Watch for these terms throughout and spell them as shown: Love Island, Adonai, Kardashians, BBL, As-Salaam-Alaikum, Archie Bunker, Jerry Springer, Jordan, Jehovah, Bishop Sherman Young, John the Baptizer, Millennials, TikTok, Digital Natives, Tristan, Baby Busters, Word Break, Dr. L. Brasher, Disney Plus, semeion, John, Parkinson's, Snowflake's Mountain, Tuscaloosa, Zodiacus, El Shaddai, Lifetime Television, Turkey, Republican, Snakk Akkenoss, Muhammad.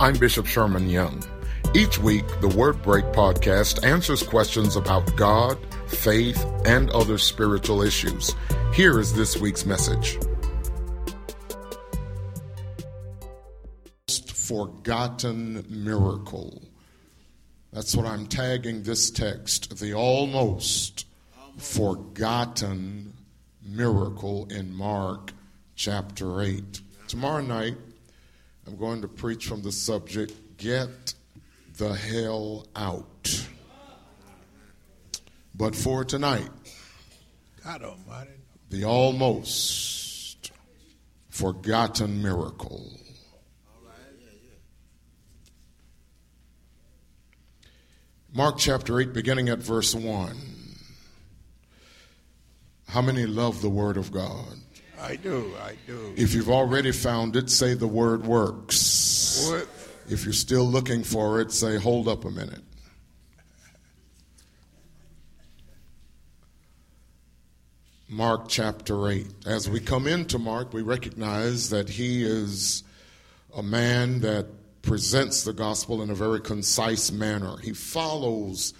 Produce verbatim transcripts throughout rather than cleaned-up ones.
I'm Bishop Sherman Young. Each week, the Word Break podcast answers questions about God, faith, and other spiritual issues. Here is this week's message. Forgotten miracle. That's what I'm tagging this text, the almost forgotten miracle in Mark chapter eight. Tomorrow night, I'm going to preach from the subject, Get the Hell Out. But for tonight, God Almighty, the almost forgotten miracle. Mark chapter eight, beginning at verse one. How many love the Word of God? I do, I do. If you've already found it, say the word works. What? If you're still looking for it, say, hold up a minute. Mark chapter eight. As we come into Mark, we recognize that he is a man that presents the gospel in a very concise manner. He follows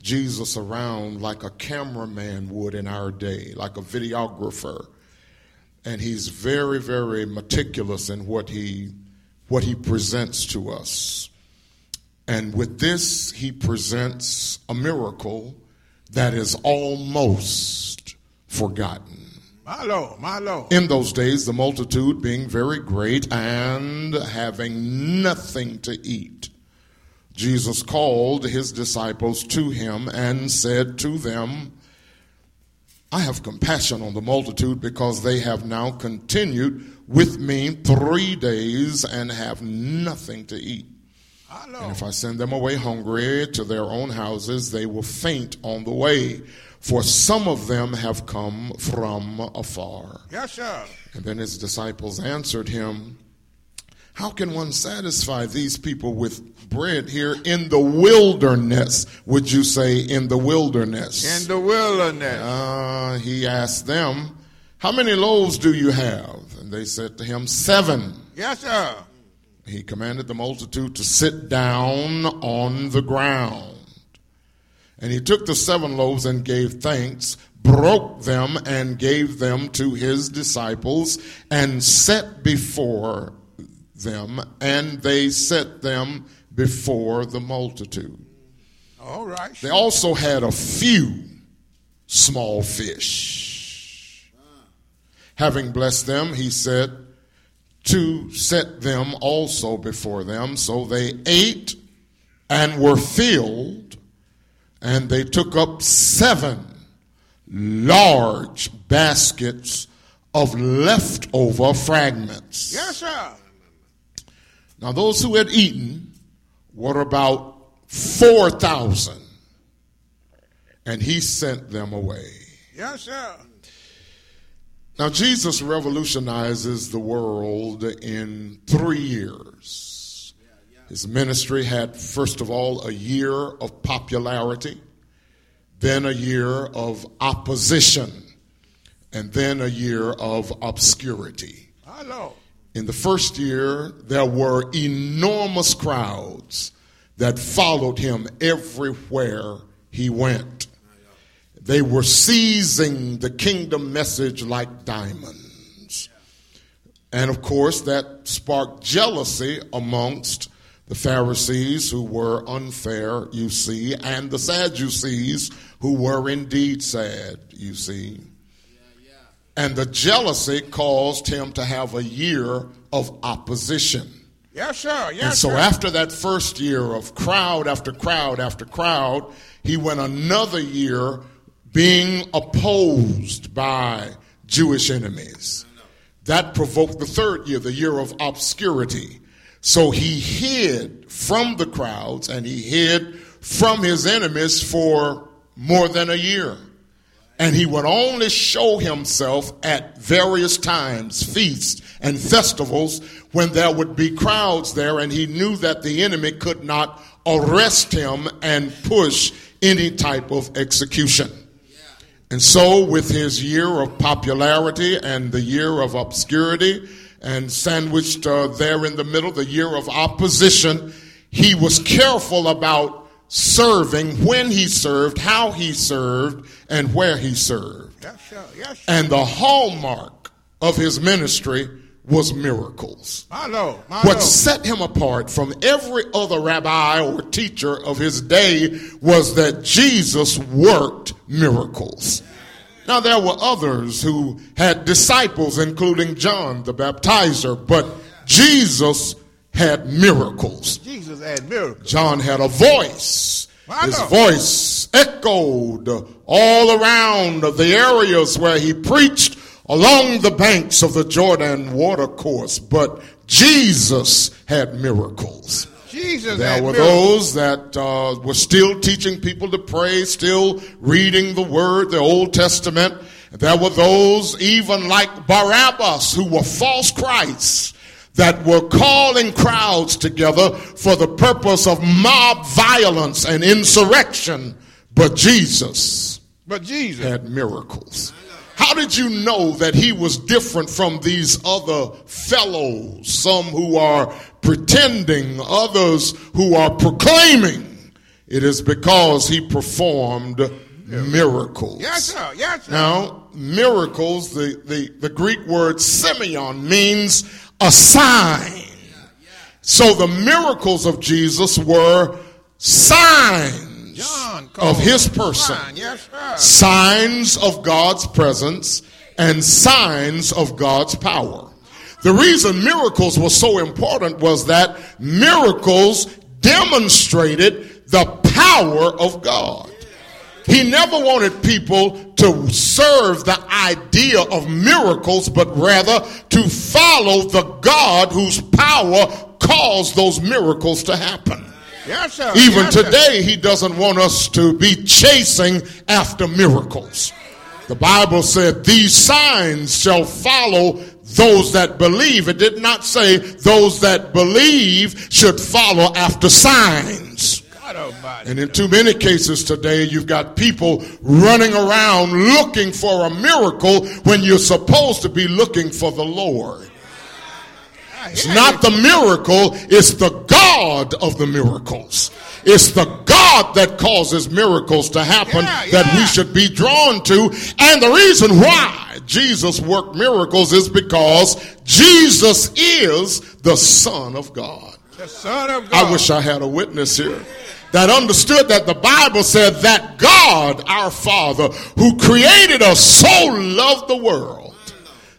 Jesus around like a cameraman would in our day, like a videographer. And he's very, very meticulous in what he what he presents to us. And with this, he presents a miracle that is almost forgotten. My Lord, my Lord. In those days, the multitude being very great and having nothing to eat, Jesus called his disciples to him and said to them, I have compassion on the multitude because they have now continued with me three days and have nothing to eat. And if I send them away hungry to their own houses, they will faint on the way, for some of them have come from afar. Yes, sir. And then his disciples answered him, how can one satisfy these people with bread here in the wilderness? Would you say in the wilderness? In the wilderness. Uh, he asked them, how many loaves do you have? And they said to him, seven. Yes, sir. He commanded the multitude to sit down on the ground. And he took the seven loaves and gave thanks, broke them and gave them to his disciples and set before them, and they set them before the multitude. All right. They also had a few small fish. Ah. Having blessed them, he said to set them also before them. So they ate and were filled, and they took up seven large baskets of leftover fragments. Yes, sir. Now, those who had eaten were about four thousand, and he sent them away. Yes, sir. Now, Jesus revolutionizes the world in three years. His ministry had, first of all, a year of popularity, then a year of opposition, and then a year of obscurity. Hello. In the first year, there were enormous crowds that followed him everywhere he went. They were seizing the kingdom message like diamonds. And of course, that sparked jealousy amongst the Pharisees, who were unfair, you see, and the Sadducees, who were indeed sad, you see. And the jealousy caused him to have a year of opposition. Yes, sir. Yes, and so sir. After that first year of crowd after crowd after crowd, he went another year being opposed by Jewish enemies. That provoked the third year, the year of obscurity. So he hid from the crowds and he hid from his enemies for more than a year. And he would only show himself at various times, feasts and festivals, when there would be crowds there, and he knew that the enemy could not arrest him and push any type of execution. And so with his year of popularity and the year of obscurity and sandwiched uh, there in the middle, the year of opposition, he was careful about serving, when he served, how he served, and where he served. Yes, sir. Yes, sir. And the hallmark of his ministry was miracles. I know. I what know. set him apart from every other rabbi or teacher of his day was that Jesus worked miracles. Now, there were others who had disciples, including John the Baptizer, but Jesus had miracles. Jesus had miracles. John had a voice. His voice echoed all around the areas where he preached, along the banks of the Jordan watercourse, but Jesus had miracles. Jesus there had were miracles. Those that uh, were still teaching people to pray, still reading the Word, the Old Testament. There were those even like Barabbas, who were false Christs, that were calling crowds together for the purpose of mob violence and insurrection. But Jesus, but Jesus. had miracles. How did you know that he was different from these other fellows, some who are pretending, others who are proclaiming? It is because he performed miracles. Yes, sir. Yes, sir. Now, miracles, the, the, the Greek word semeion means a sign. So the miracles of Jesus were signs. John of his person, yes, signs of God's presence, and signs of God's power. The reason miracles were so important was that miracles demonstrated the power of God. He never wanted people to serve the idea of miracles, but rather to follow the God whose power caused those miracles to happen. Yes, sir. Even yes, sir. Today, he doesn't want us to be chasing after miracles. The Bible said, these signs shall follow those that believe. It did not say those that believe should follow after signs. And in too many cases today, you've got people running around looking for a miracle when you're supposed to be looking for the Lord. It's not the miracle, it's the God of the miracles. It's the God that causes miracles to happen yeah, yeah. that we should be drawn to. And the reason why Jesus worked miracles is because Jesus is the Son of God. The Son of God. I wish I had a witness here that understood that the Bible said that God, our Father, who created us, so loved the world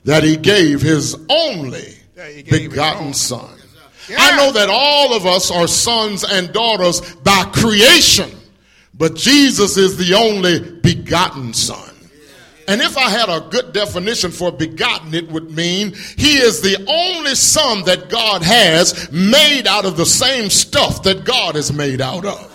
that he gave his only begotten Son. Yeah. I know that all of us are sons and daughters by creation, but Jesus is the only begotten Son. And if I had a good definition for begotten, it would mean he is the only son that God has made out of the same stuff that God is made out of.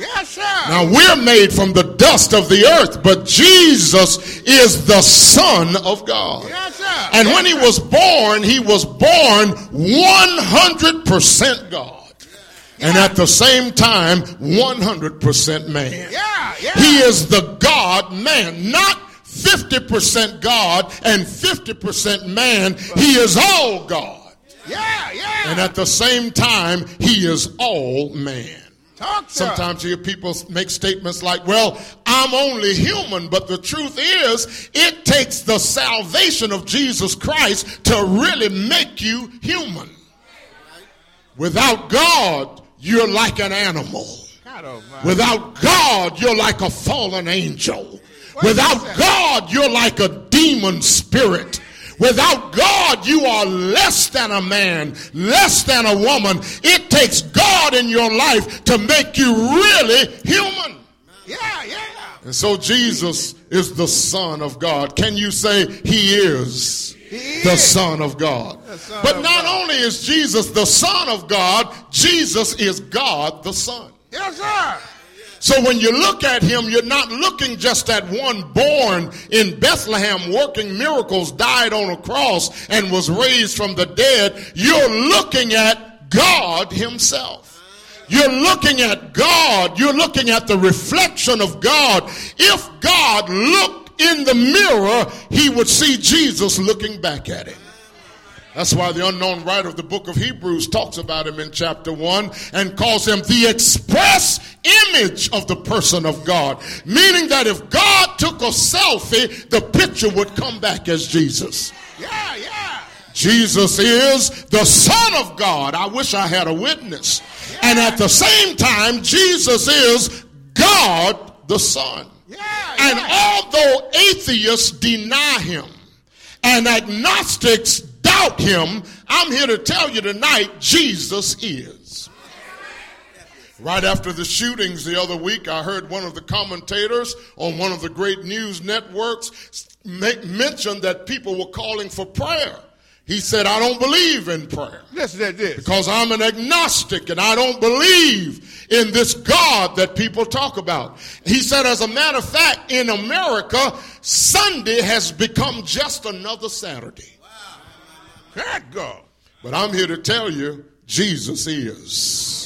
Yes, sir. Now, we're made from the dust of the earth, but Jesus is the Son of God. Yes, sir. And yes, when he was born, he was born one hundred percent God. Yeah. And at the same time, one hundred percent man. Yeah, yeah. He is the God-man, not fifty percent God and fifty percent man. He is all God. Yeah, yeah. And at the same time, he is all man. Sometimes you hear people make statements like, well, I'm only human, but the truth is it takes the salvation of Jesus Christ to really make you human. Without God, you're like an animal. Without God, you're like a fallen angel. Without God, you're like a demon spirit. Without God, you are less than a man, less than a woman. It takes God in your life to make you really human. Yeah, yeah. And so Jesus is the Son of God. Can you say he is, he is. the Son of God? Son but of not God. Only is Jesus the Son of God, Jesus is God the Son. Yes, sir. So when you look at him, you're not looking just at one born in Bethlehem, working miracles, died on a cross, and was raised from the dead. You're looking at God himself. You're looking at God. You're looking at the reflection of God. If God looked in the mirror, he would see Jesus looking back at him. That's why the unknown writer of the book of Hebrews talks about him in chapter one and calls him the express image of the person of God. Meaning that if God took a selfie, the picture would come back as Jesus. Yeah, yeah. Jesus is the Son of God. I wish I had a witness. Yeah. And at the same time, Jesus is God the Son. Yeah, yeah. And although atheists deny him and agnostics doubt him, I'm here to tell you tonight, Jesus is. Right after the shootings the other week, I heard one of the commentators on one of the great news networks make mention that people were calling for prayer. He said, I don't believe in prayer. Listen to this. Because I'm an agnostic and I don't believe in this God that people talk about. He said, as a matter of fact, in America, Sunday has become just another Saturday. Wow. That God. But I'm here to tell you, Jesus is.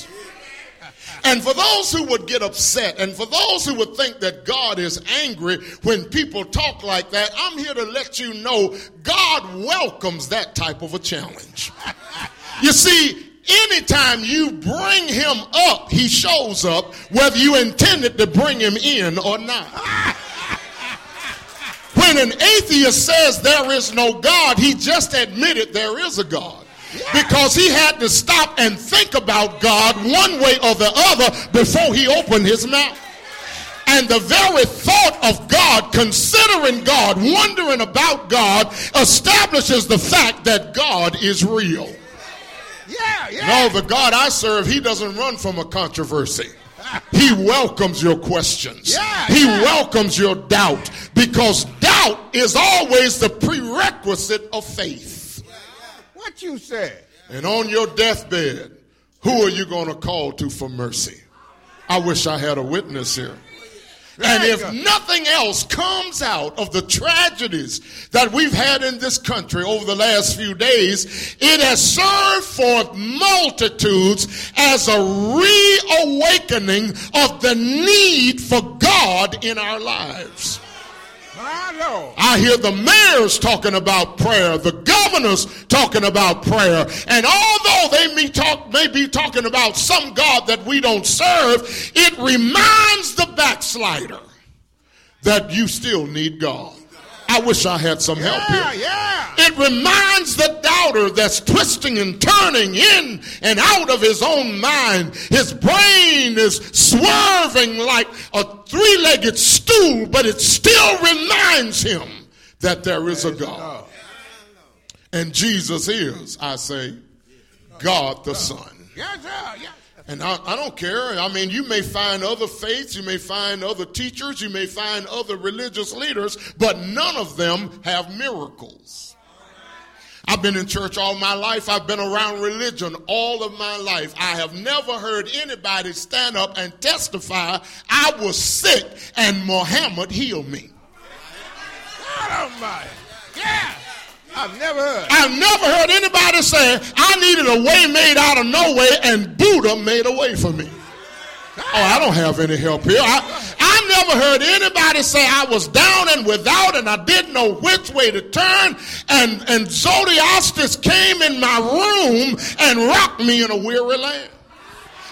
And for those who would get upset and for those who would think that God is angry when people talk like that, I'm here to let you know God welcomes that type of a challenge. You see, anytime you bring him up, he shows up, whether you intended to bring him in or not. When an atheist says there is no God, he just admitted there is a God. Because he had to stop and think about God one way or the other before he opened his mouth. And the very thought of God, considering God, wondering about God, establishes the fact that God is real. Yeah, yeah. No, the God I serve, he doesn't run from a controversy. He welcomes your questions. Yeah, he yeah. welcomes your doubt. Because doubt is always the prerequisite of faith. What you said. And on your deathbed, who are you going to call to for mercy? I wish I had a witness here. And if nothing else comes out of the tragedies that we've had in this country over the last few days, it has served for multitudes as a reawakening of the need for God in our lives. I hear the mayors talking about prayer, the governors talking about prayer, and although they may, talk, may be talking about some God that we don't serve, it reminds the backslider that you still need God. I wish I had some help yeah, here. Yeah. It reminds the doubter that's twisting and turning in and out of his own mind. His brain is swerving like a three-legged stool, but it still reminds him that there is a God. And Jesus is, I say, God the Son. Yes, sir, yes. And I, I don't care. I mean, you may find other faiths, you may find other teachers, you may find other religious leaders, but none of them have miracles. I've been in church all my life. I've been around religion all of my life. I have never heard anybody stand up and testify, I was sick and Muhammad healed me. God Almighty. Yeah. I've never heard. I've never heard anybody say, I needed a way made out of no way, and Buddha made a way for me. Oh, I don't have any help here. I, I never heard anybody say I was down and without, and I didn't know which way to turn, and, and Zodiacus came in my room and rocked me in a weary land.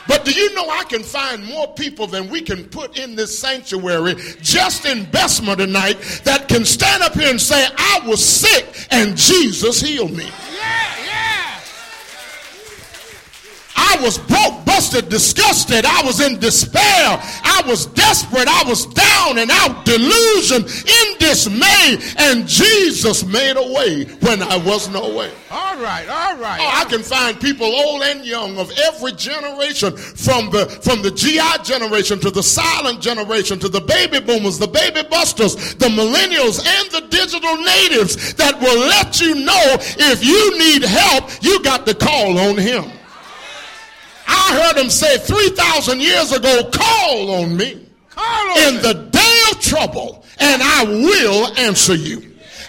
But do you know I can find more people than we can put in this sanctuary just in Besma tonight that can stand up here and say, I was sick and Jesus healed me. Yeah, yeah. I was broke, busted, disgusted. I was in despair. I was desperate. I was down and out, delusion, in dismay. And Jesus made a way when I was no way. All right, all right. Oh, I can find people old and young of every generation, from the from the G I generation to the silent generation to the baby boomers, the baby busters, the millennials, and the digital natives that will let you know if you need help, you got to call on him. I heard him say three thousand years ago, call on me call on in me. The day of trouble, and I will answer you.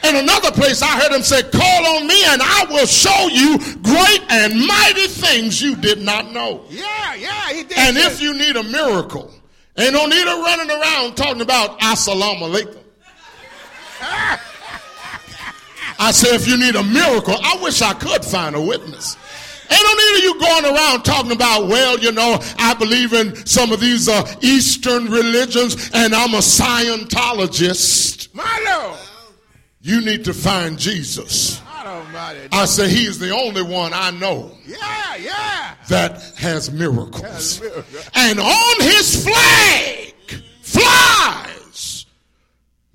In another place, I heard him say, call on me, and I will show you great and mighty things you did not know. Yeah, yeah, he did. And if you need a miracle, ain't no need of running around talking about As-Salaam-Alaikum. I say, if you need a miracle, I wish I could find a witness. Ain't no need of you going around talking about, well, you know, I believe in some of these uh, Eastern religions and I'm a Scientologist. My Lord. You need to find Jesus. I say he is the only one I know yeah, yeah. that has miracles. Yeah, miracle. And on his flag flies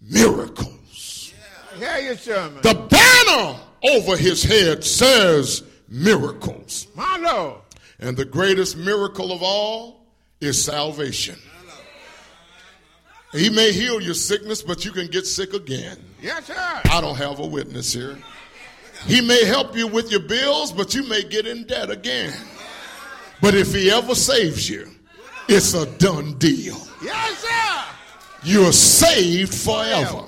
miracles. Yeah. Hear you, Sherman. The banner over his head says miracles. My Lord. And the greatest miracle of all is salvation. He may heal your sickness, but you can get sick again. Yes, sir. I don't have a witness here. He may help you with your bills, but you may get in debt again. But if he ever saves you, it's a done deal. Yes, sir. You're saved forever.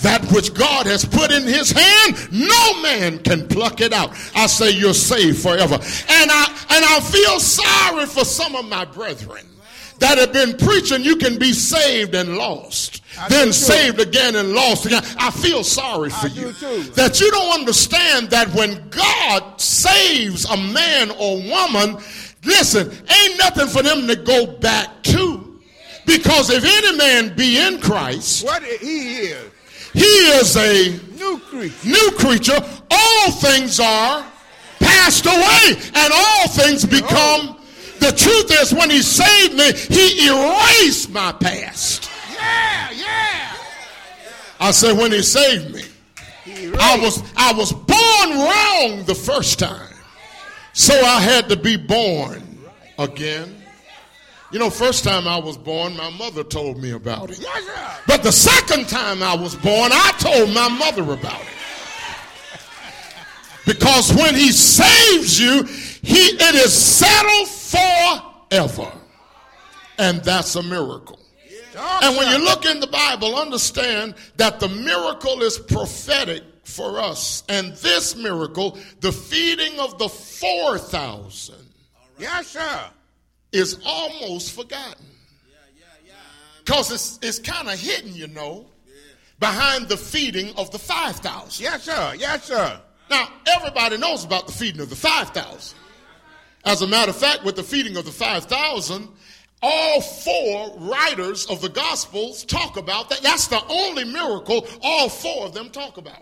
That which God has put in his hand, no man can pluck it out. I say you're saved forever. And I and I feel sorry for some of my brethren that have been preaching you can be saved and lost, I then saved again and lost again. I feel sorry for I you that you don't understand that when God saves a man or woman, listen, ain't nothing for them to go back to, because if any man be in Christ, what he is, he is a new creature. New creature. All things are passed away, and all things become. The truth is, when he saved me, he erased my past. Yeah, yeah. I said, when he saved me, he I was I was born wrong the first time. So I had to be born again. You know, first time I was born, my mother told me about it. But the second time I was born, I told my mother about it. Because when he saves you, he it is settled forever. And that's a miracle. And when you look in the Bible, understand that the miracle is prophetic for us. And this miracle, the feeding of the four thousand, yes, sir, is almost forgotten. Because it's, it's kind of hidden, you know, behind the feeding of the five thousand. Yes, sir. Yes, sir. Now, everybody knows about the feeding of the five thousand. As a matter of fact, with the feeding of the five thousand, all four writers of the Gospels talk about that. That's the only miracle all four of them talk about.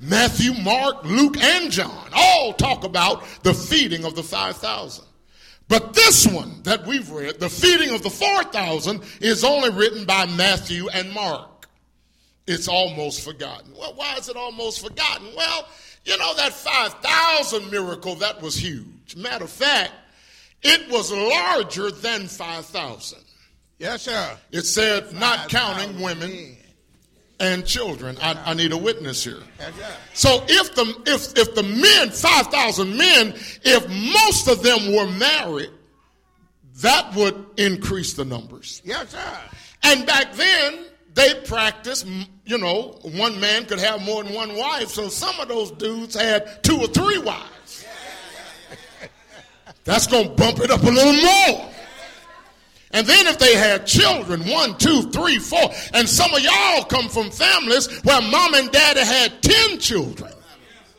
Matthew, Mark, Luke, and John all talk about the feeding of the five thousand. But this one that we've read, the feeding of the four thousand, is only written by Matthew and Mark. It's almost forgotten. Well, why is it almost forgotten? Well, you know, that five thousand miracle, that was huge. Matter of fact, it was larger than five thousand. Yes, sir. It said, five, not counting five, women man. and children. I, I need a witness here. Yes, sir. So if the if if the men, five thousand men, if most of them were married, that would increase the numbers. Yes, sir. And back then, they practiced, you know, one man could have more than one wife. So some of those dudes had two or three wives. That's going to bump it up a little more. And then if they had children, one, two, three, four. And some of y'all come from families where mom and daddy had ten children.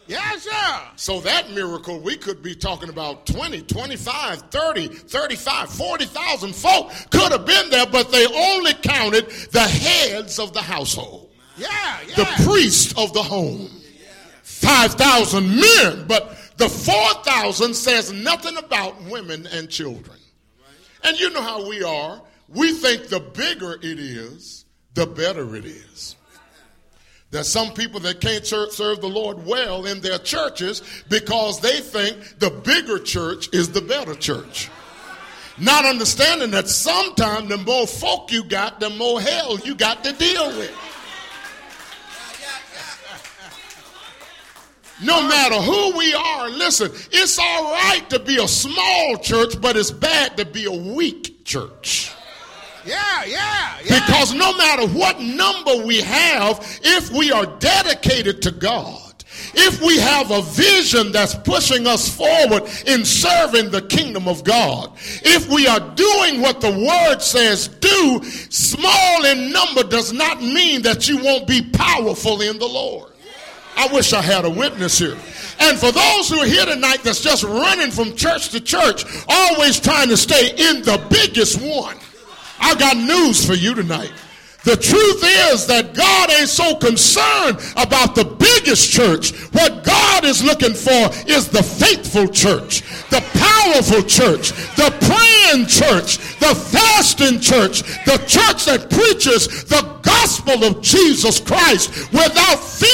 Yes, sir. So that miracle, we could be talking about twenty, twenty-five, thirty, thirty-five, forty thousand folk could have been there, but they only counted the heads of the household. Yeah, yeah. The priest of the home. five thousand men, but the four thousand says nothing about women and children. And you know how we are. We think the bigger it is, the better it is. There's some people that can't serve the Lord well in their churches because they think the bigger church is the better church. Not understanding that sometimes the more folk you got, the more hell you got to deal with. No matter who we are, listen, it's all right to be a small church, but it's bad to be a weak church. Yeah, yeah, yeah. Because no matter what number we have, if we are dedicated to God, if we have a vision that's pushing us forward in serving the kingdom of God, if we are doing what the word says do, small in number does not mean that you won't be powerful in the Lord. I wish I had a witness here. And for those who are here tonight that's just running from church to church, always trying to stay in the biggest one, I've got news for you tonight. The truth is that God ain't so concerned about the biggest church. What God is looking for is the faithful church, the powerful church, the praying church, the fasting church, the church that preaches the gospel of Jesus Christ without fear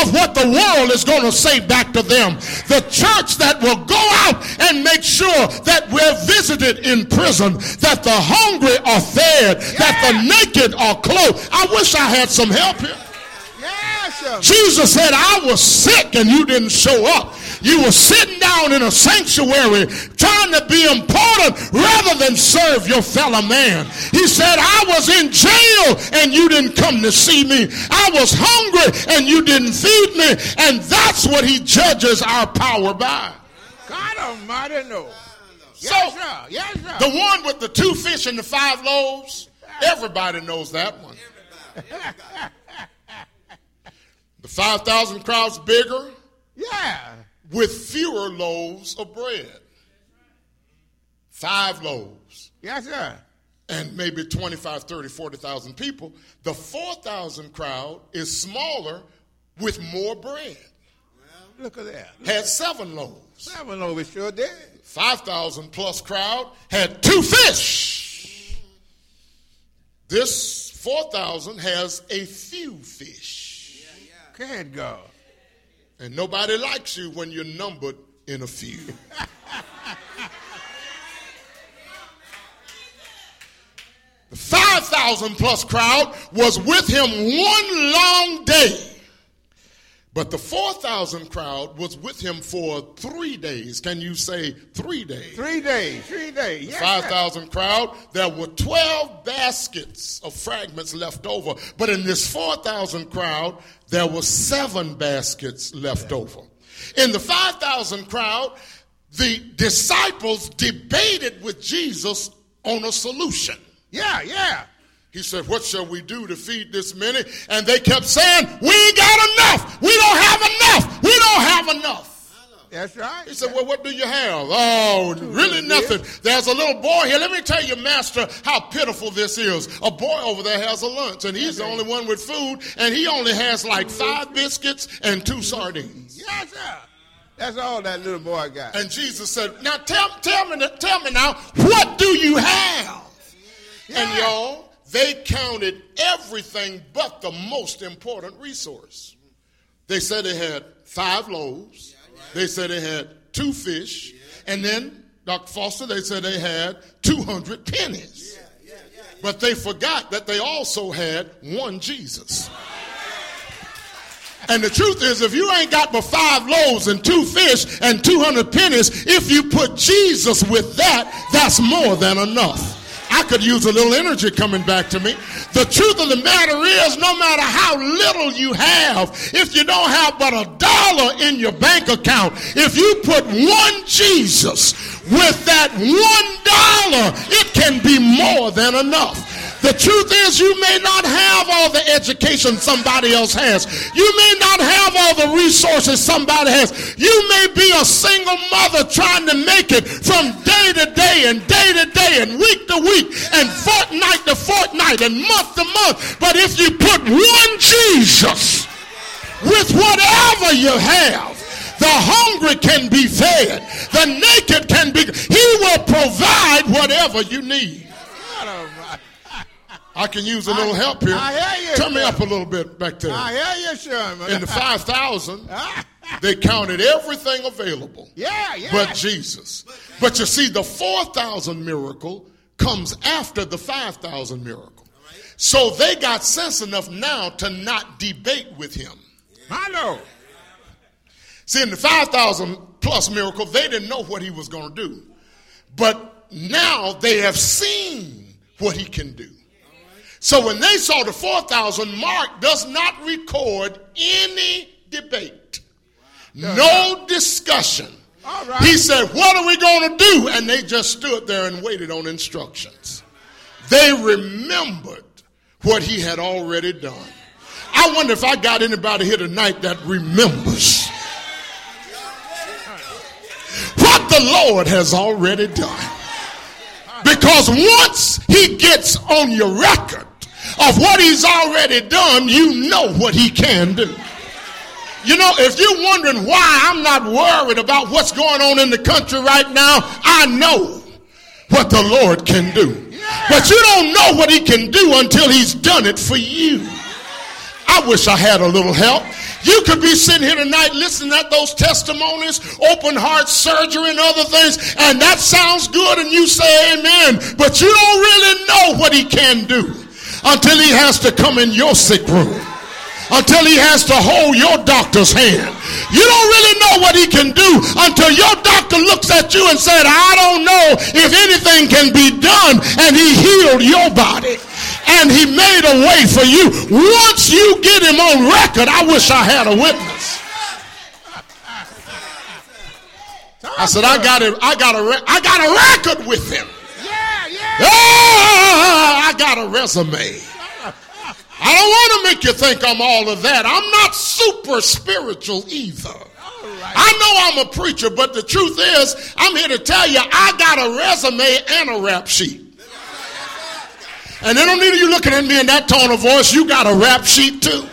of what the world is going to say back to them. The church that will go out and make sure that we're visited in prison, that the hungry are fed, yeah. that the naked are clothed. I wish I had some help here. Yeah, Jesus said, I was sick and you didn't show up. You were sitting down in a sanctuary trying to be important rather than serve your fellow man. He said, I was in jail and you didn't come to see me. I was hungry and you didn't feed me. And that's what he judges our power by. God Almighty knows. So, yes, sir. Yes, sir. The one with the two fish and the five loaves, everybody knows that one. Everybody, everybody. The five thousand crowd's bigger. Yeah. With fewer loaves of bread. Five loaves. Yes, sir. And maybe twenty-five, thirty, forty thousand people. The four thousand crowd is smaller with more bread. Well, look at that. Look had seven loaves. Seven loaves, it sure did. five thousand plus crowd had two fish. This four thousand has a few fish. Yeah, yeah. Good God. And nobody likes you when you're numbered in a few. The five thousand plus crowd was with him one long day. But the four thousand crowd was with him for three days. Can you say three days? Three days. Three days. The yes, five thousand crowd, there were twelve baskets of fragments left over. But in this four thousand crowd, there were seven baskets left yeah. over. In the five thousand crowd, the disciples debated with Jesus on a solution. Yeah, yeah. He said, what shall we do to feed this many? And they kept saying, we ain't got enough. We don't have enough. We don't have enough. That's right. He said, well, what do you have? Oh, really nothing. There's a little boy here. Let me tell you, Master, how pitiful this is. A boy over there has a lunch, and he's the only one with food, and he only has like five biscuits and two sardines. Yes, sir. That's all that little boy got. And Jesus said, now tell, tell me, tell me now, what do you have? Yeah. And y'all, they counted everything but the most important resource. They said they had five loaves. They said they had two fish. And then, Doctor Foster, they said they had two hundred pennies. But they forgot that they also had one Jesus. And the truth is, if you ain't got but five loaves and two fish and two hundred pennies, if you put Jesus with that, that's more than enough. I could use a little energy coming back to me. The truth of the matter is, no matter how little you have, if you don't have but a dollar in your bank account, if you put one Jesus with that one dollar, it can be more than enough. The truth is, you may not have all the education somebody else has. You may not have all the resources somebody has. You may be a single mother trying to make it from day to day and day to day and week to week and fortnight to fortnight and month to month. But if you put one Jesus with whatever you have, the hungry can be fed. The naked can be. He will provide whatever you need. I can use a little I, help here. I hear you. Turn me up a little bit back there. I hear you, Sherman. In the five thousand, they counted everything available. Yeah, yeah. But Jesus. But you see, the four thousand miracle comes after the five thousand miracle. So they got sense enough now to not debate with him. I know. See, in the five thousand plus miracle, they didn't know what he was going to do. But now they have seen what he can do. So when they saw the four thousand, Mark does not record any debate, wow. no, no discussion. All right. He said, what are we going to do? And they just stood there and waited on instructions. They remembered what he had already done. I wonder if I got anybody here tonight that remembers what the Lord has already done. Because once he gets on your record of what he's already done, you know what he can do. You know, if you're wondering why I'm not worried about what's going on in the country right now, I know what the Lord can do. But you don't know what he can do until he's done it for you. I wish I had a little help. You could be sitting here tonight listening at those testimonies, open heart surgery and other things, and that sounds good and you say amen, but you don't really know what he can do until he has to come in your sick room, until he has to hold your doctor's hand. You don't really know what he can do until your doctor looks at you and said, I don't know if anything can be done, and he healed your body. And he made a way for you. Once you get him on record, I wish I had a witness. I said, I got him. I got a. Re- I got a record with him. Yeah, yeah. Oh, I got a resume. I don't want to make you think I'm all of that. I'm not super spiritual either. I know I'm a preacher, but the truth is, I'm here to tell you, I got a resume and a rap sheet. And they don't need you looking at me in that tone of voice. You got a rap sheet too.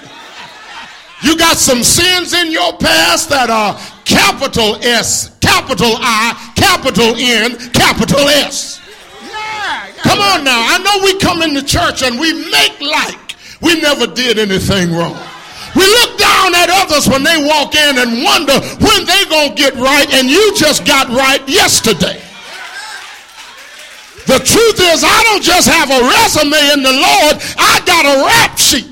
You got some sins in your past that are capital S, capital I, capital N, capital S. Yeah, come on now. I know we come into church and we make like we never did anything wrong. We look down at others when they walk in and wonder when they gonna get right, and you just got right yesterday. The truth is, I don't just have a resume in the Lord. I got a rap sheet.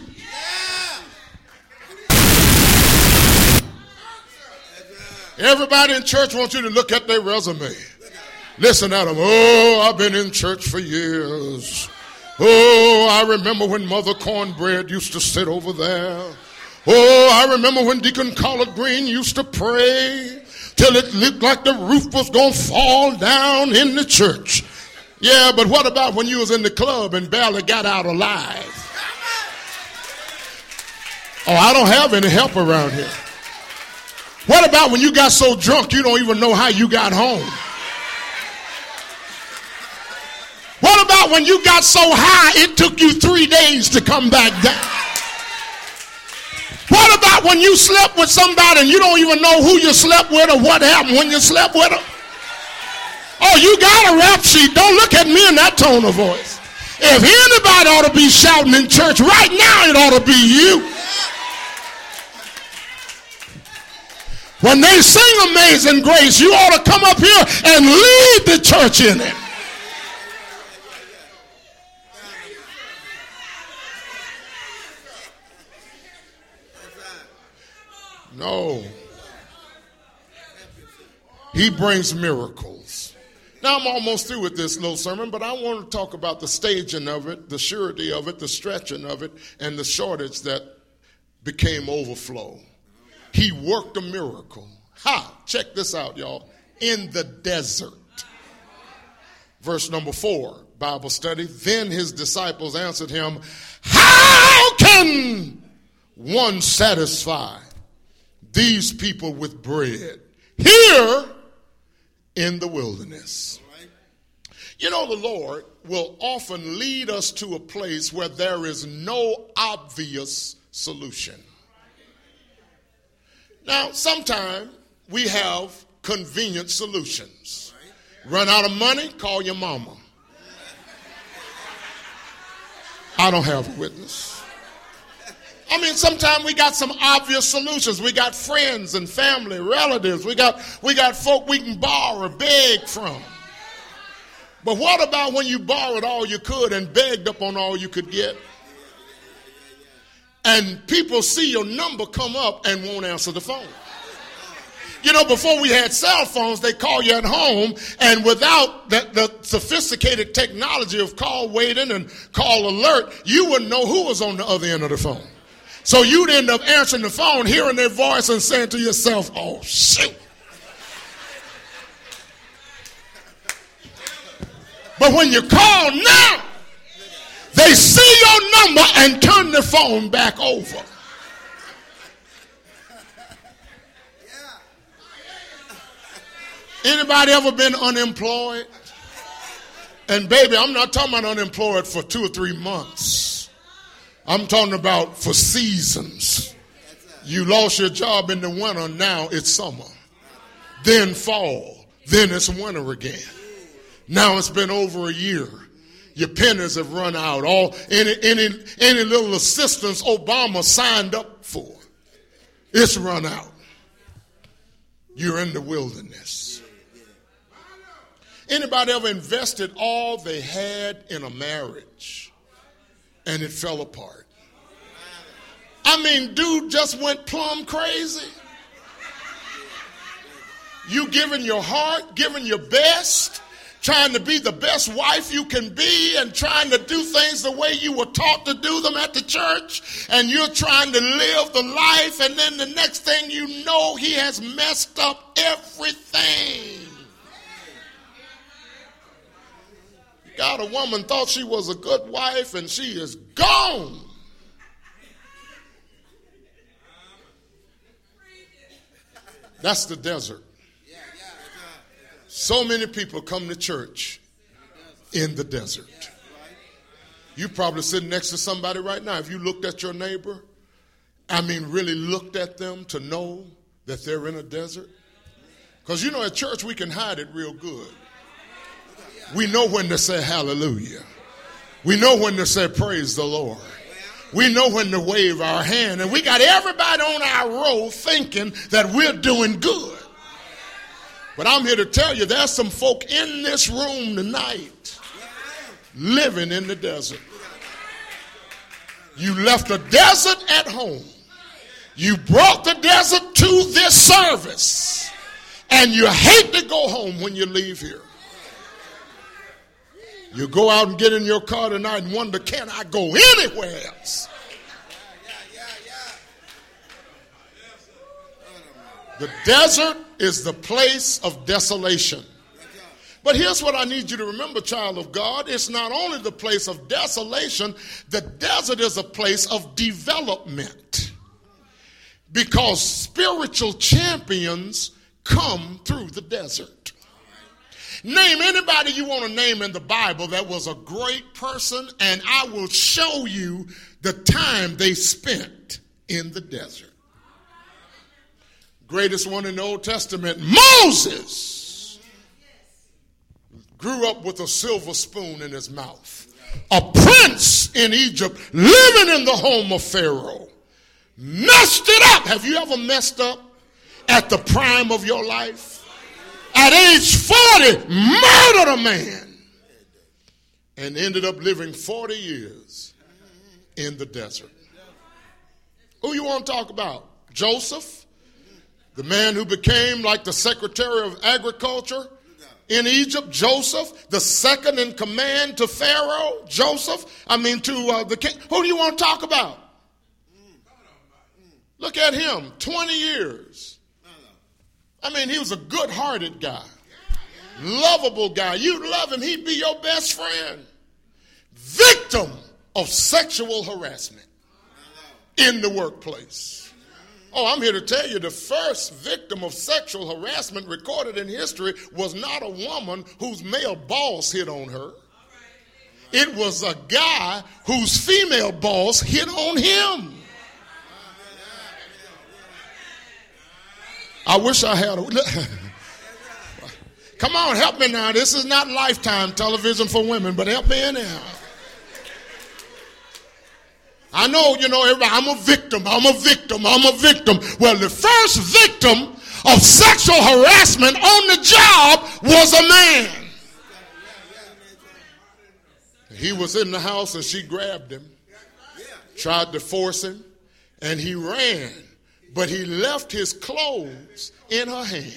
Yeah. Everybody in church wants you to look at their resume. Listen at them. Oh, I've been in church for years. Oh, I remember when Mother Cornbread used to sit over there. Oh, I remember when Deacon Collard Green used to pray till it looked like the roof was going to fall down in the church. Yeah, but what about when you was in the club and barely got out alive? Oh, I don't have any help around here. What about when you got so drunk you don't even know how you got home? What about when you got so high it took you three days to come back down? What about when you slept with somebody and you don't even know who you slept with or what happened when you slept with them? Oh, you got a rap sheet. Don't look at me in that tone of voice. If anybody ought to be shouting in church right now, it ought to be you. When they sing Amazing Grace, you ought to come up here and lead the church in it. No. He brings miracles. Now I'm almost through with this little sermon, but I want to talk about the staging of it, the surety of it, the stretching of it, and the shortage that became overflow. He worked a miracle. Ha! Check this out, y'all. In the desert. Verse number four, Bible study. Then his disciples answered him, how can one satisfy these people with bread here in the wilderness? You know, the Lord will often lead us to a place where there is no obvious solution. Now, sometimes we have convenient solutions. Run out of money, call your mama. I don't have a witness. I mean, sometimes we got some obvious solutions. We got friends and family, relatives. We got we got folk we can borrow, beg from. But what about when you borrowed all you could and begged up on all you could get? And people see your number come up and won't answer the phone. You know, before we had cell phones, they call you at home, and without the, the sophisticated technology of call waiting and call alert, you wouldn't know who was on the other end of the phone. So you'd end up answering the phone, hearing their voice, and saying to yourself, oh, shoot. But when you call now, they see your number and turn the phone back over. Anybody ever been unemployed? And baby, I'm not talking about unemployed for two or three months. I'm talking about for seasons. You lost your job in the winter, now it's summer. Then fall, then it's winter again. Now it's been over a year. Your pennies have run out. All any any any little assistance Obama signed up for, it's run out. You're in the wilderness. Anybody ever invested all they had in a marriage and it fell apart? I mean, dude just went plumb crazy. You giving your heart, giving your best, trying to be the best wife you can be and trying to do things the way you were taught to do them at the church, and you're trying to live the life, and then the next thing you know, he has messed up everything. God, a woman thought she was a good wife, and she is gone. That's the desert. So many people come to church in the desert. You're probably sitting next to somebody right now. If you looked at your neighbor, I mean really looked at them to know that they're in a desert. Because you know at church we can hide it real good. We know when to say hallelujah. We know when to say praise the Lord. We know when to wave our hand. And we got everybody on our row thinking that we're doing good. But I'm here to tell you, there's some folk in this room tonight living in the desert. You left the desert at home. You brought the desert to this service. And you hate to go home when you leave here. You go out and get in your car tonight and wonder, can I go anywhere else? The desert is the place of desolation. But here's what I need you to remember, child of God. It's not only the place of desolation. The desert is a place of development. Because spiritual champions come through the desert. Name anybody you want to name in the Bible that was a great person, and I will show you the time they spent in the desert. Greatest one in the Old Testament, Moses, grew up with a silver spoon in his mouth. A prince in Egypt, living in the home of Pharaoh. Messed it up. Have you ever messed up at the prime of your life? At age forty, murdered a man. And ended up living forty years in the desert. Who you want to talk about? Joseph? The man who became like the Secretary of Agriculture in Egypt, Joseph, the second in command to Pharaoh, Joseph, I mean to uh, the king. Who do you want to talk about? Look at him, twenty years. I mean, he was a good-hearted guy, lovable guy. You'd love him. He'd be your best friend. Victim of sexual harassment in the workplace. Oh, I'm here to tell you the first victim of sexual harassment recorded in history was not a woman whose male boss hit on her. It was a guy whose female boss hit on him. I wish I had a... Come on, help me now. This is not Lifetime Television for women, but help me now. I know, you know, everybody, I'm a victim, I'm a victim, I'm a victim. Well, the first victim of sexual harassment on the job was a man. He was in the house and she grabbed him, tried to force him, and he ran. But he left his clothes in her hand.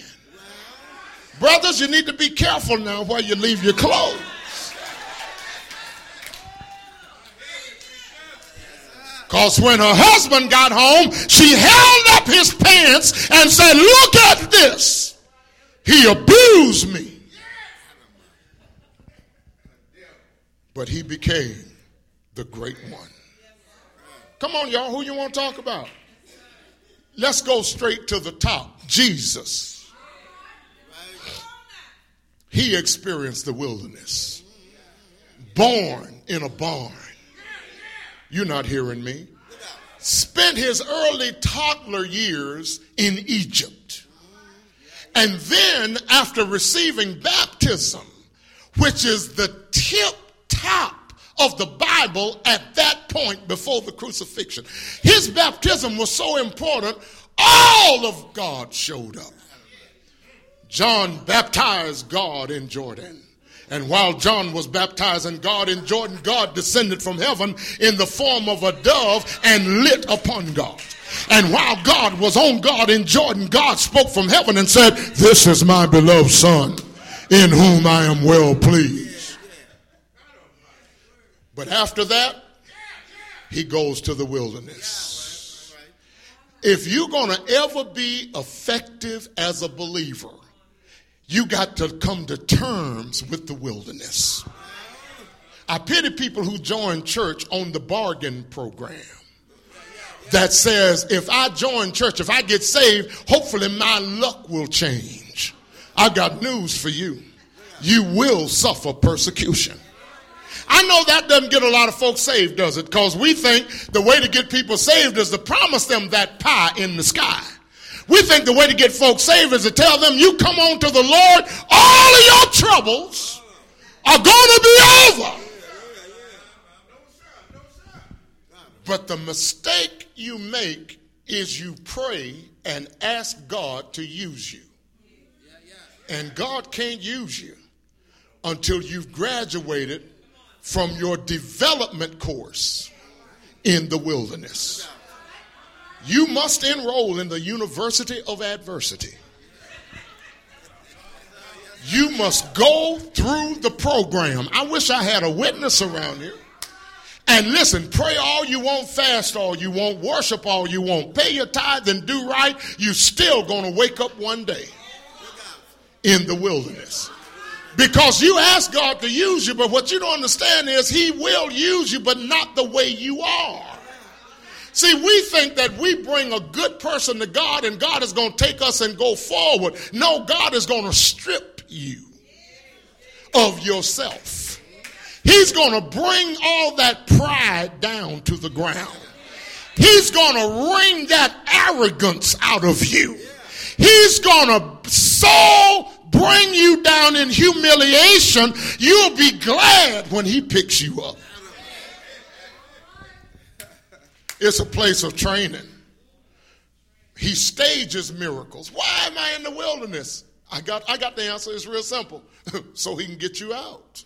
Brothers, you need to be careful now where you leave your clothes. Because when her husband got home, she held up his pants and said, look at this. He abused me. But he became the great one. Come on, y'all. Who you want to talk about? Let's go straight to the top. Jesus. He experienced the wilderness. Born in a barn. You're not hearing me. Spent his early toddler years in Egypt. And then after receiving baptism, which is the tip top of the Bible at that point before the crucifixion. His baptism was so important, all of God showed up. John baptized God in Jordan. And while John was baptizing God in Jordan, God descended from heaven in the form of a dove and lit upon God. And while God was on God in Jordan, God spoke from heaven and said, "This is my beloved son, in whom I am well pleased." But after that, he goes to the wilderness. If you're going to ever be effective as a believer, you got to come to terms with the wilderness. I pity people who join church on the bargain program that says, if I join church, if I get saved, hopefully my luck will change. I got news for you. You will suffer persecution. I know that doesn't get a lot of folks saved, does it? Because we think the way to get people saved is to promise them that pie in the sky. We think the way to get folks saved is to tell them, you come on to the Lord, all of your troubles are going to be over. But the mistake you make is you pray and ask God to use you. And God can't use you until you've graduated from your development course in the wilderness. You must enroll in the University of Adversity. You must go through the program. I wish I had a witness around here. And listen, pray all you want, fast all you want, worship all you want, pay your tithe and do right. You're still going to wake up one day in the wilderness. Because you ask God to use you, but what you don't understand is he will use you, but not the way you are. See, we think that we bring a good person to God and God is going to take us and go forward. No, God is going to strip you of yourself. He's going to bring all that pride down to the ground. He's going to wring that arrogance out of you. He's going to so bring you down in humiliation, you'll be glad when he picks you up. It's a place of training. He stages miracles. Why am I in the wilderness? I got I got the answer. It's real simple. So he can get you out.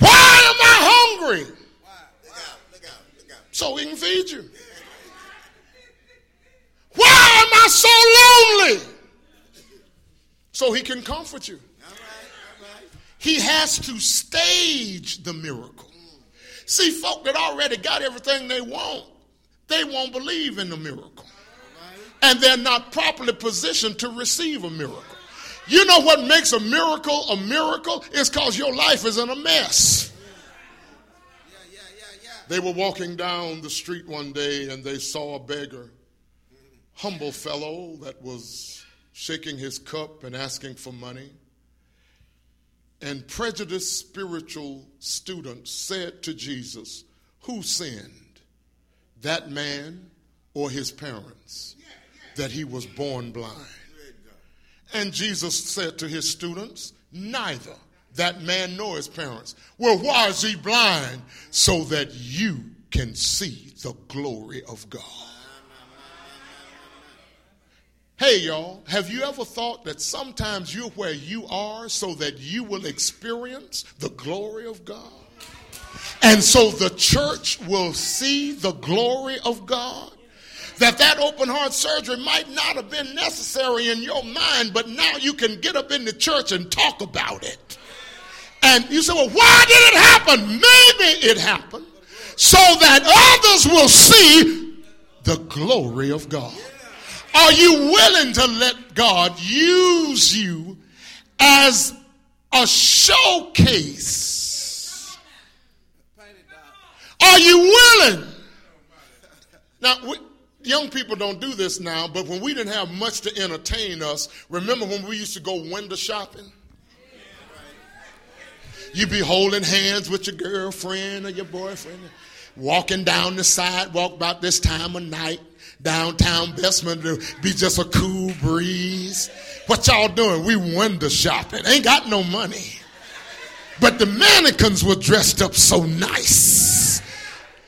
Why am I hungry? So he can feed you. Why am I so lonely? So he can comfort you. He has to stage the miracle. See, folk that already got everything they want, they won't believe in the miracle. And they're not properly positioned to receive a miracle. You know what makes a miracle a miracle? It's because your life is in a mess. They were walking down the street one day and they saw a beggar, humble fellow that was shaking his cup and asking for money. And prejudiced spiritual students said to Jesus, "Who sinned, that man or his parents, that he was born blind?" And Jesus said to his students, "Neither that man nor his parents." "Well, why is he blind?" "So that you can see the glory of God." Hey, y'all, have you ever thought that sometimes you're where you are so that you will experience the glory of God? And so the church will see the glory of God? That that open heart surgery might not have been necessary in your mind, but now you can get up in the church and talk about it. And you say, "Well, why did it happen?" Maybe it happened so that others will see the glory of God. Are you willing to let God use you as a showcase? Are you willing? Now, we, Young people don't do this now, but when we didn't have much to entertain us, remember when we used to go window shopping? You'd be holding hands with your girlfriend or your boyfriend, walking down the sidewalk about this time of night, downtown Besma, to be just a cool breeze. What y'all doing? We window shopping. Ain't got no money. But the mannequins were dressed up so nice.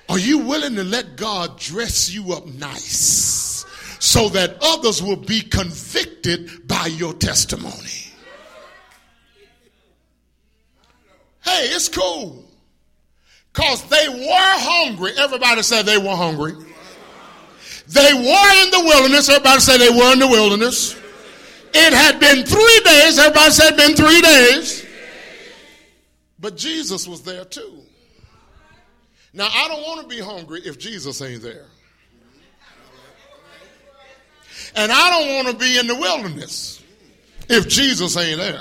Are you willing to let God dress you up nice so that others will be convicted by your testimony? Hey, it's cool. Because they were hungry. Everybody said they were hungry. They were in the wilderness. Everybody said they were in the wilderness. It had been three days. Everybody said it had been three days. But Jesus was there too. Now, I don't want to be hungry if Jesus ain't there. And I don't want to be in the wilderness if Jesus ain't there.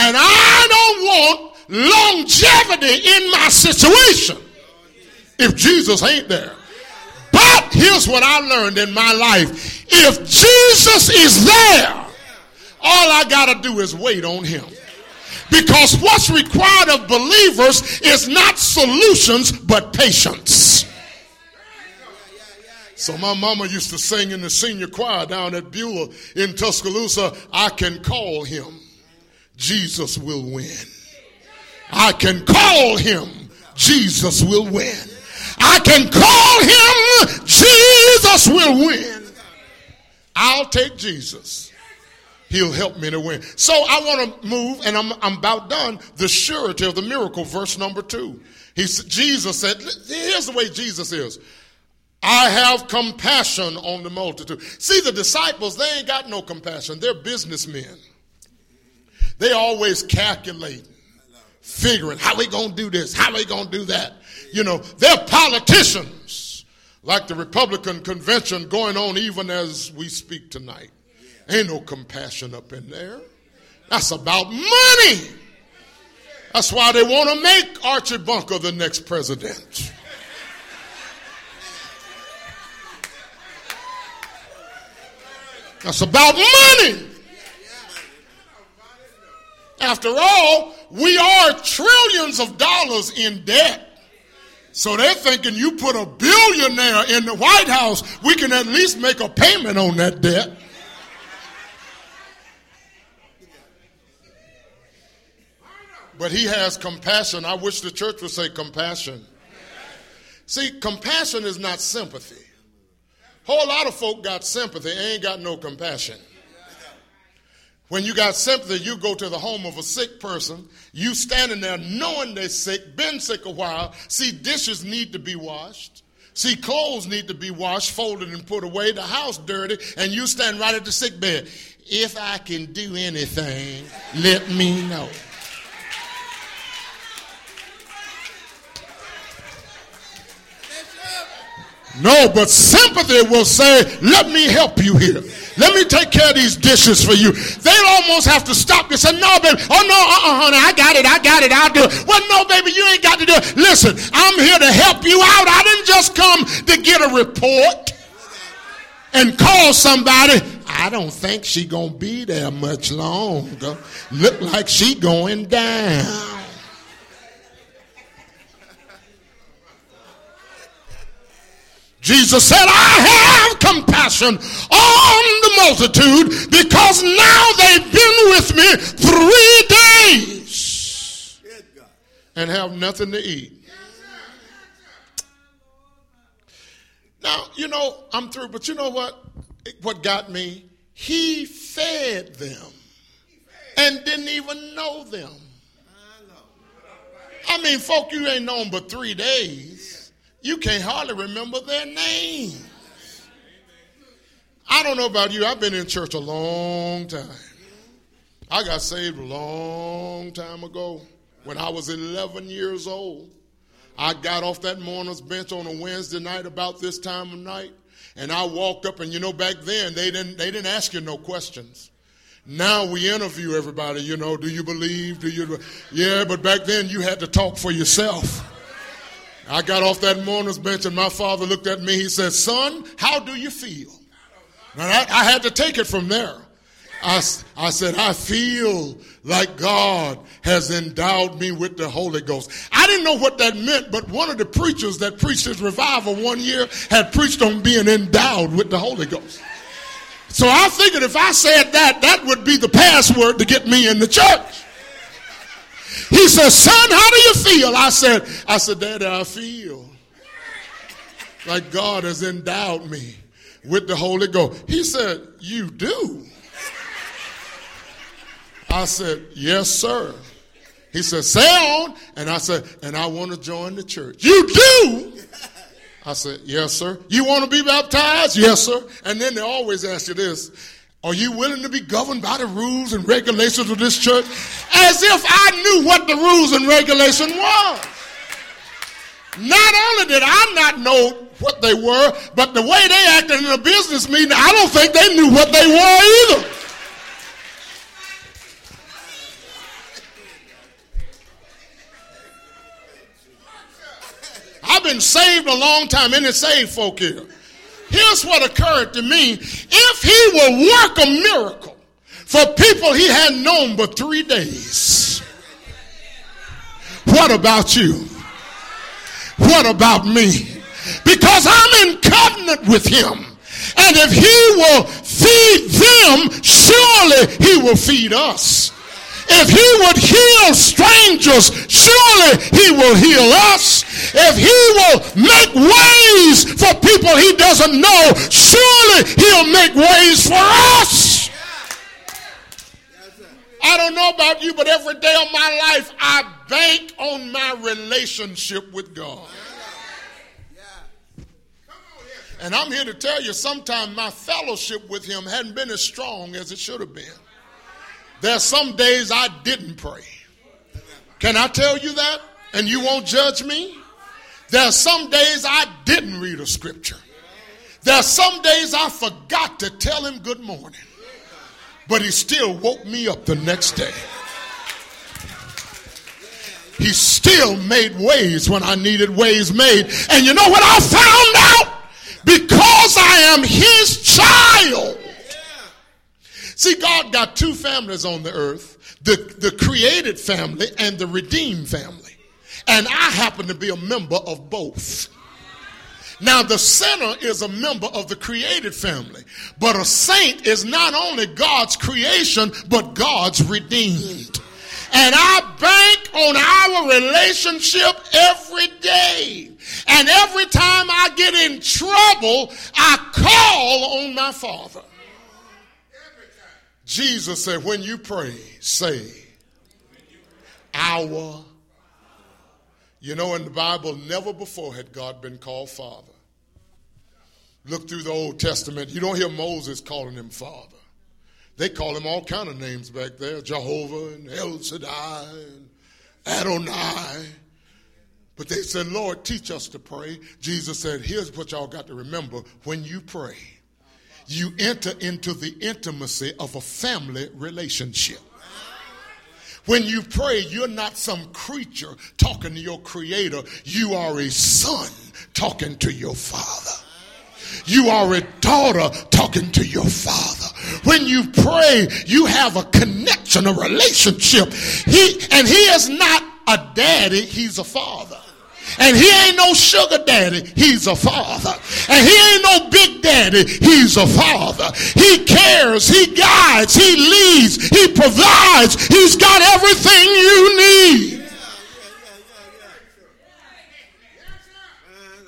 And I don't want longevity in my situation if Jesus ain't there. But here's what I learned in my life. If Jesus is there, all I got to do is wait on him. Because what's required of believers is not solutions, but patience. So my mama used to sing in the senior choir down at Buell in Tuscaloosa, I can call him, Jesus will win. I can call him, Jesus will win. I can call him, Jesus will win. I'll take Jesus. He'll help me to win. So I want to move, and I'm, I'm about done, the surety of the miracle, verse number two. He, Jesus said, here's the way Jesus is. I have compassion on the multitude. See, the disciples, they ain't got no compassion. They're businessmen. They always calculating, figuring, how we going to do this, how we going to do that. You know, they're politicians, like the Republican convention going on even as we speak tonight. Ain't no compassion up in there. That's about money. That's why they want to make Archie Bunker the next president. That's about money. After all, we are trillions of dollars in debt. So they're thinking you put a billionaire in the White House, we can at least make a payment on that debt. But he has compassion. I wish the church would say compassion. See, compassion is not sympathy. Whole lot of folk got sympathy, ain't got no compassion. When you got sympathy, you go to the home of a sick person. You standing there knowing they're sick, been sick a while. See, dishes need to be washed. See, clothes need to be washed, folded, and put away. The house dirty, and you stand right at the sick bed. If I can do anything, let me know. No, but sympathy will say, let me help you here. Let me take care of these dishes for you. They'll almost have to stop and say, no, baby. Oh, no, uh-uh, honey, I got it, I got it, I'll do it. Well, no, baby, you ain't got to do it. Listen, I'm here to help you out. I didn't just come to get a report and call somebody. I don't think she going to be there much longer. Look like she going down. Jesus said, I have compassion on the multitude because now they've been with me three days and have nothing to eat. Now, you know, I'm through, but you know what? What got me? He fed them and didn't even know them. I mean, folk, you ain't known but three days. You can't hardly remember their names. I don't know about you. I've been in church a long time. I got saved a long time ago when I was eleven years old. I got off that mourner's bench on a Wednesday night about this time of night, and I walked up, and you know back then they didn't they didn't ask you no questions. Now we interview everybody, you know, do you believe? Do you? Yeah, but back then you had to talk for yourself. I got off that mourner's bench and my father looked at me. He said, son, how do you feel? And I, I had to take it from there. I, I said, I feel like God has endowed me with the Holy Ghost. I didn't know what that meant, but one of the preachers that preached his revival one year had preached on being endowed with the Holy Ghost. So I figured if I said that, that would be the password to get me in the church. He said, son, how do you feel? I said, I said, Daddy, I feel like God has endowed me with the Holy Ghost. He said, you do? I said, yes, sir. He said, say on. And I said, and I want to join the church. You do? I said, yes, sir. You want to be baptized? Yes, sir. And then they always ask you this. Are you willing to be governed by the rules and regulations of this church? As if I knew what the rules and regulations were. Not only did I not know what they were, but the way they acted in a business meeting, I don't think they knew what they were either. I've been saved a long time. Any saved folk here? Here's what occurred to me. If he will work a miracle for people he hadn't known but three days, what about you? What about me? Because I'm in covenant with him. And if he will feed them, surely he will feed us. If he would heal strangers, surely he will heal us. If he will make ways for people he doesn't know, surely he'll make ways for us. I don't know about you, but every day of my life, I bank on my relationship with God. And I'm here to tell you, sometimes my fellowship with him hadn't been as strong as it should have been. There's some days I didn't pray. Can I tell you that? And you won't judge me? There's some days I didn't read a scripture. There's some days I forgot to tell him good morning. But he still woke me up the next day. He still made ways when I needed ways made. And you know what I found out? Because I am his child. See, God got two families on the earth, the, the created family and the redeemed family. And I happen to be a member of both. Now, the sinner is a member of the created family. But a saint is not only God's creation, but God's redeemed. And I bank on our relationship every day. And every time I get in trouble, I call on my Father. Jesus said, when you pray, say, our. You know, in the Bible, never before had God been called Father. Look through the Old Testament. You don't hear Moses calling him Father. They call him all kind of names back there, Jehovah and El Shaddai and Adonai. But they said, Lord, teach us to pray. Jesus said, here's what y'all got to remember. When you pray, you enter into the intimacy of a family relationship. When you pray, you're not some creature talking to your creator. You are a son talking to your father. You are a daughter talking to your father. When you pray, you have a connection, a relationship. He, and he is not a daddy, he's a father. And he ain't no sugar daddy, he's a father. And he ain't no big daddy, he's a father. He cares, he guides, he leads, he provides. He's got everything you need.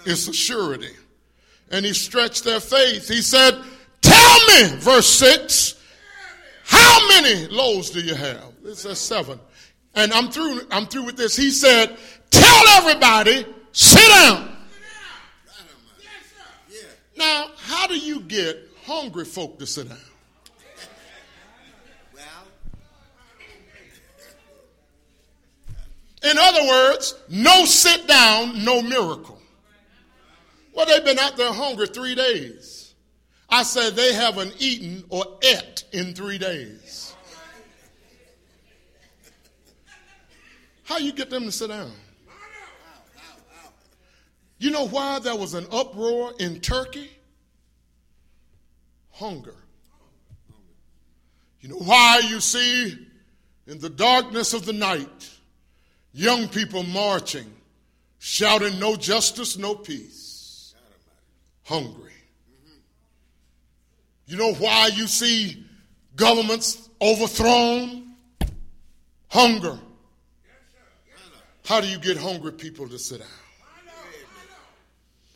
It's a surety. And he stretched their faith. He said, tell me, verse six, how many loaves do you have? It says seven. And I'm through, I'm through with this. He said, tell everybody, sit down. Now, how do you get hungry folk to sit down? In other words, no sit down, no miracle. Well, they've been out there hungry three days. I said they haven't eaten or ate in three days. How you get them to sit down? You know why there was an uproar in Turkey? Hunger. You know why you see in the darkness of the night young people marching, shouting no justice, no peace. Hungry. You know why you see governments overthrown? Hunger. How do you get hungry people to sit down?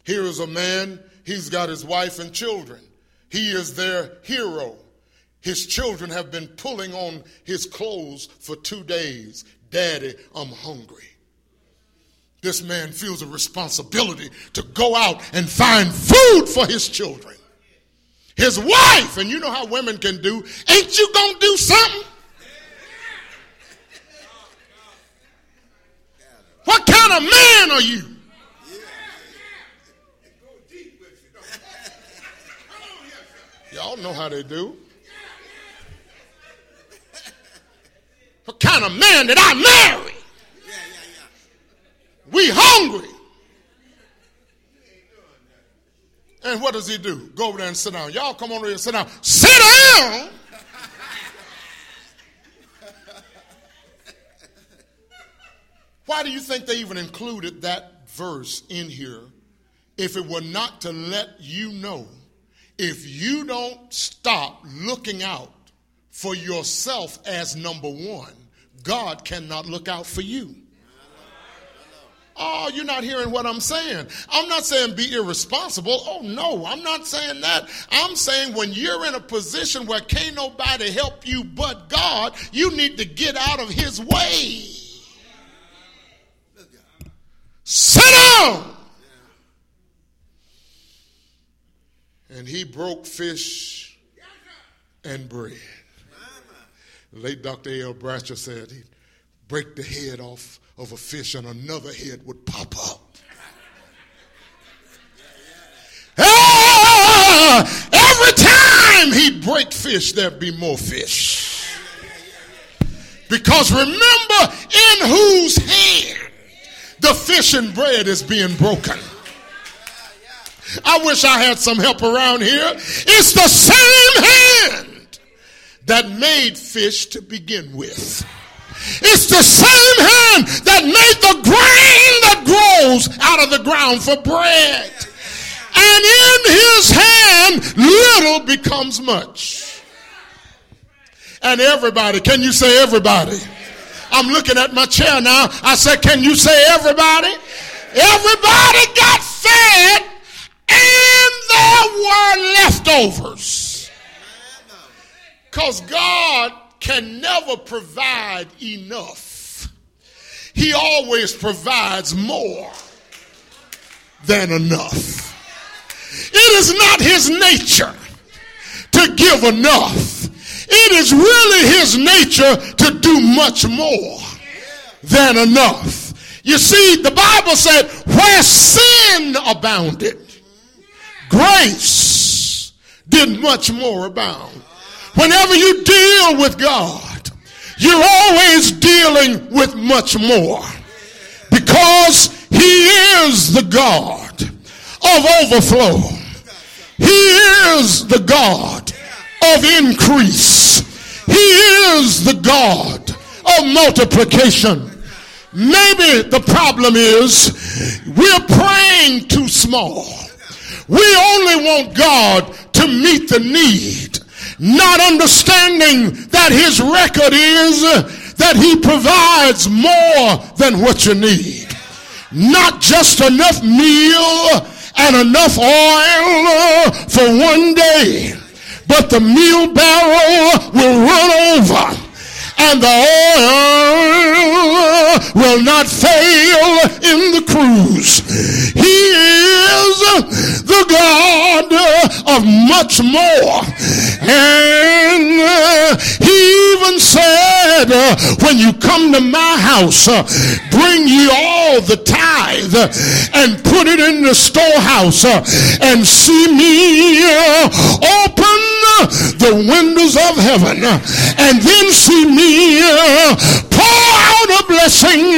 Here is a man, he's got his wife and children. He is their hero. His children have been pulling on his clothes for two days. Daddy, I'm hungry. This man feels a responsibility to go out and find food for his children. His wife, and you know how women can do, ain't you gonna do something? What kind of man are you? Y'all know how they do. What kind of man did I marry? We hungry. And what does he do? Go over there and sit down. Y'all come over here and sit down. Sit down. Why do you think they even included that verse in here if it were not to let you know? If you don't stop looking out for yourself as number one, God cannot look out for you. Oh, you're not hearing what I'm saying. I'm not saying be irresponsible. Oh, no, I'm not saying that. I'm saying when you're in a position where can't nobody help you but God, you need to get out of his way. Sit down. And he broke fish and bread. Late Doctor L. Brasher said he'd break the head off of a fish and another head would pop up. Ah, every time he'd break fish, there'd be more fish. Because remember, in whose hand the fish and bread is being broken. I wish I had some help around here. It's the same hand that made fish to begin with. It's the same hand that made the grain that grows out of the ground for bread. And in his hand, little becomes much. And everybody, can you say everybody? I'm looking at my chair now. I said, can you say everybody? Everybody got fed. And there were leftovers. Because God can never provide enough. He always provides more than enough. It is not his nature to give enough. It is really his nature to do much more than enough. You see, the Bible said, where sin abounded, grace did much more abound. Whenever you deal with God, you're always dealing with much more, because he is the God of overflow. He is the God of increase. He is the God of multiplication. Maybe the problem is we're praying too small. We only want God to meet the need, not understanding that his record is that he provides more than what you need. Not just enough meal and enough oil for one day, but the meal barrel will run over and the oil will not fail in the cruise. He is the God of much more. And he even said, when you come to my house, bring ye all the tithe and put it in the storehouse, and see me open the windows of heaven, and then see me pour out a blessing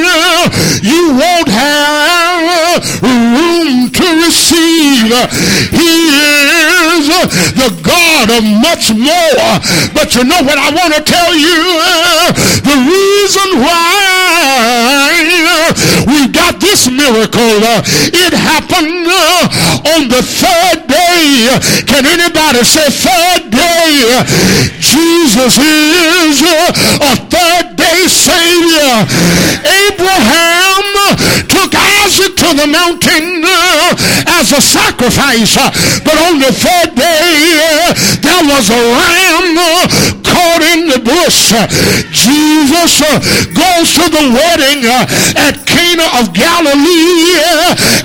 you won't have room He is the God of much more. But you know what I want to tell you? The reason why we got this miracle, it happened on the third day. Can anybody say third day? Jesus is a third day Savior. Abraham took Isaac to the mountain as a sacrifice, but on the third day there was a ram caught in the bush. Jesus goes to the wedding at Cana of Galilee,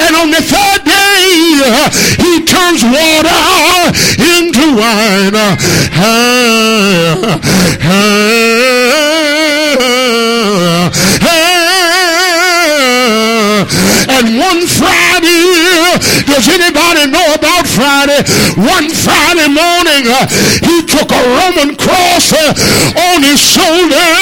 and on the third day he turns water into wine. And one Friday, does anybody know about Friday? One Friday morning, uh, he took a Roman cross uh, on his shoulder.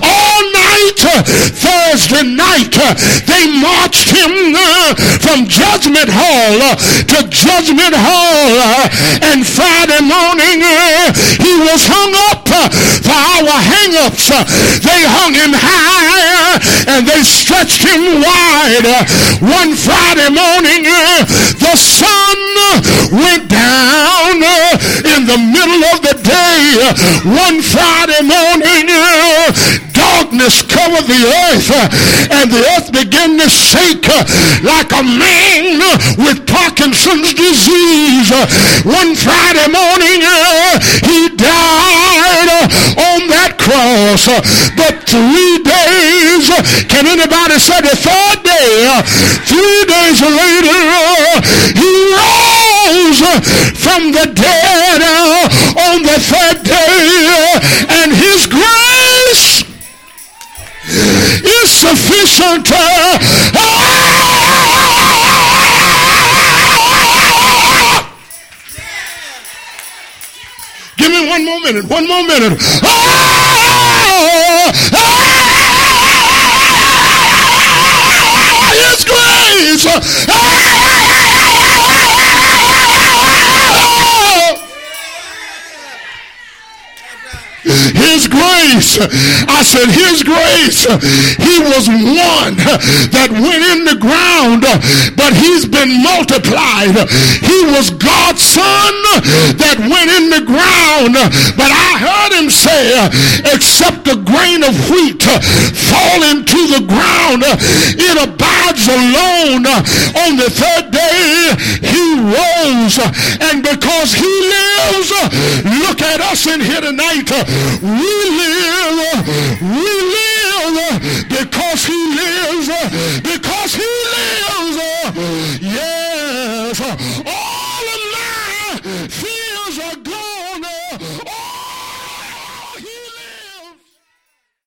All night, uh, Thursday night, uh, they marched him uh, from Judgment Hall uh, to Judgment Hall. Uh, and Friday morning, uh, he was hung up uh, for our hang-ups. Uh, they hung him high uh, and they stretched him wide. Uh, one Friday morning, uh, the sun went down uh, in the middle of the day. Uh, one Friday morning, uh, darkness covered the earth, uh, and the earth began to shake uh, like a man with Parkinson's disease. Uh, one Friday morning, uh, he died uh, on that cross. Uh, but three days, uh, can anybody say the third day? Uh, three days later, uh, he rose from the dead uh, on the third day, uh, and his grace is sufficient. Uh, uh, give me one more minute, one more minute. Uh, uh, his grace. Uh, His grace, I said, his grace. He was one that went in the ground, but he's been multiplied. He was God's son that went in the ground, but I heard him say, except a grain of wheat fall into the ground, it abides alone. On the third day, he rose, and because he lives, look at us in here tonight. We live, we live because he lives, because he lives. Yes, all of my fears are gone.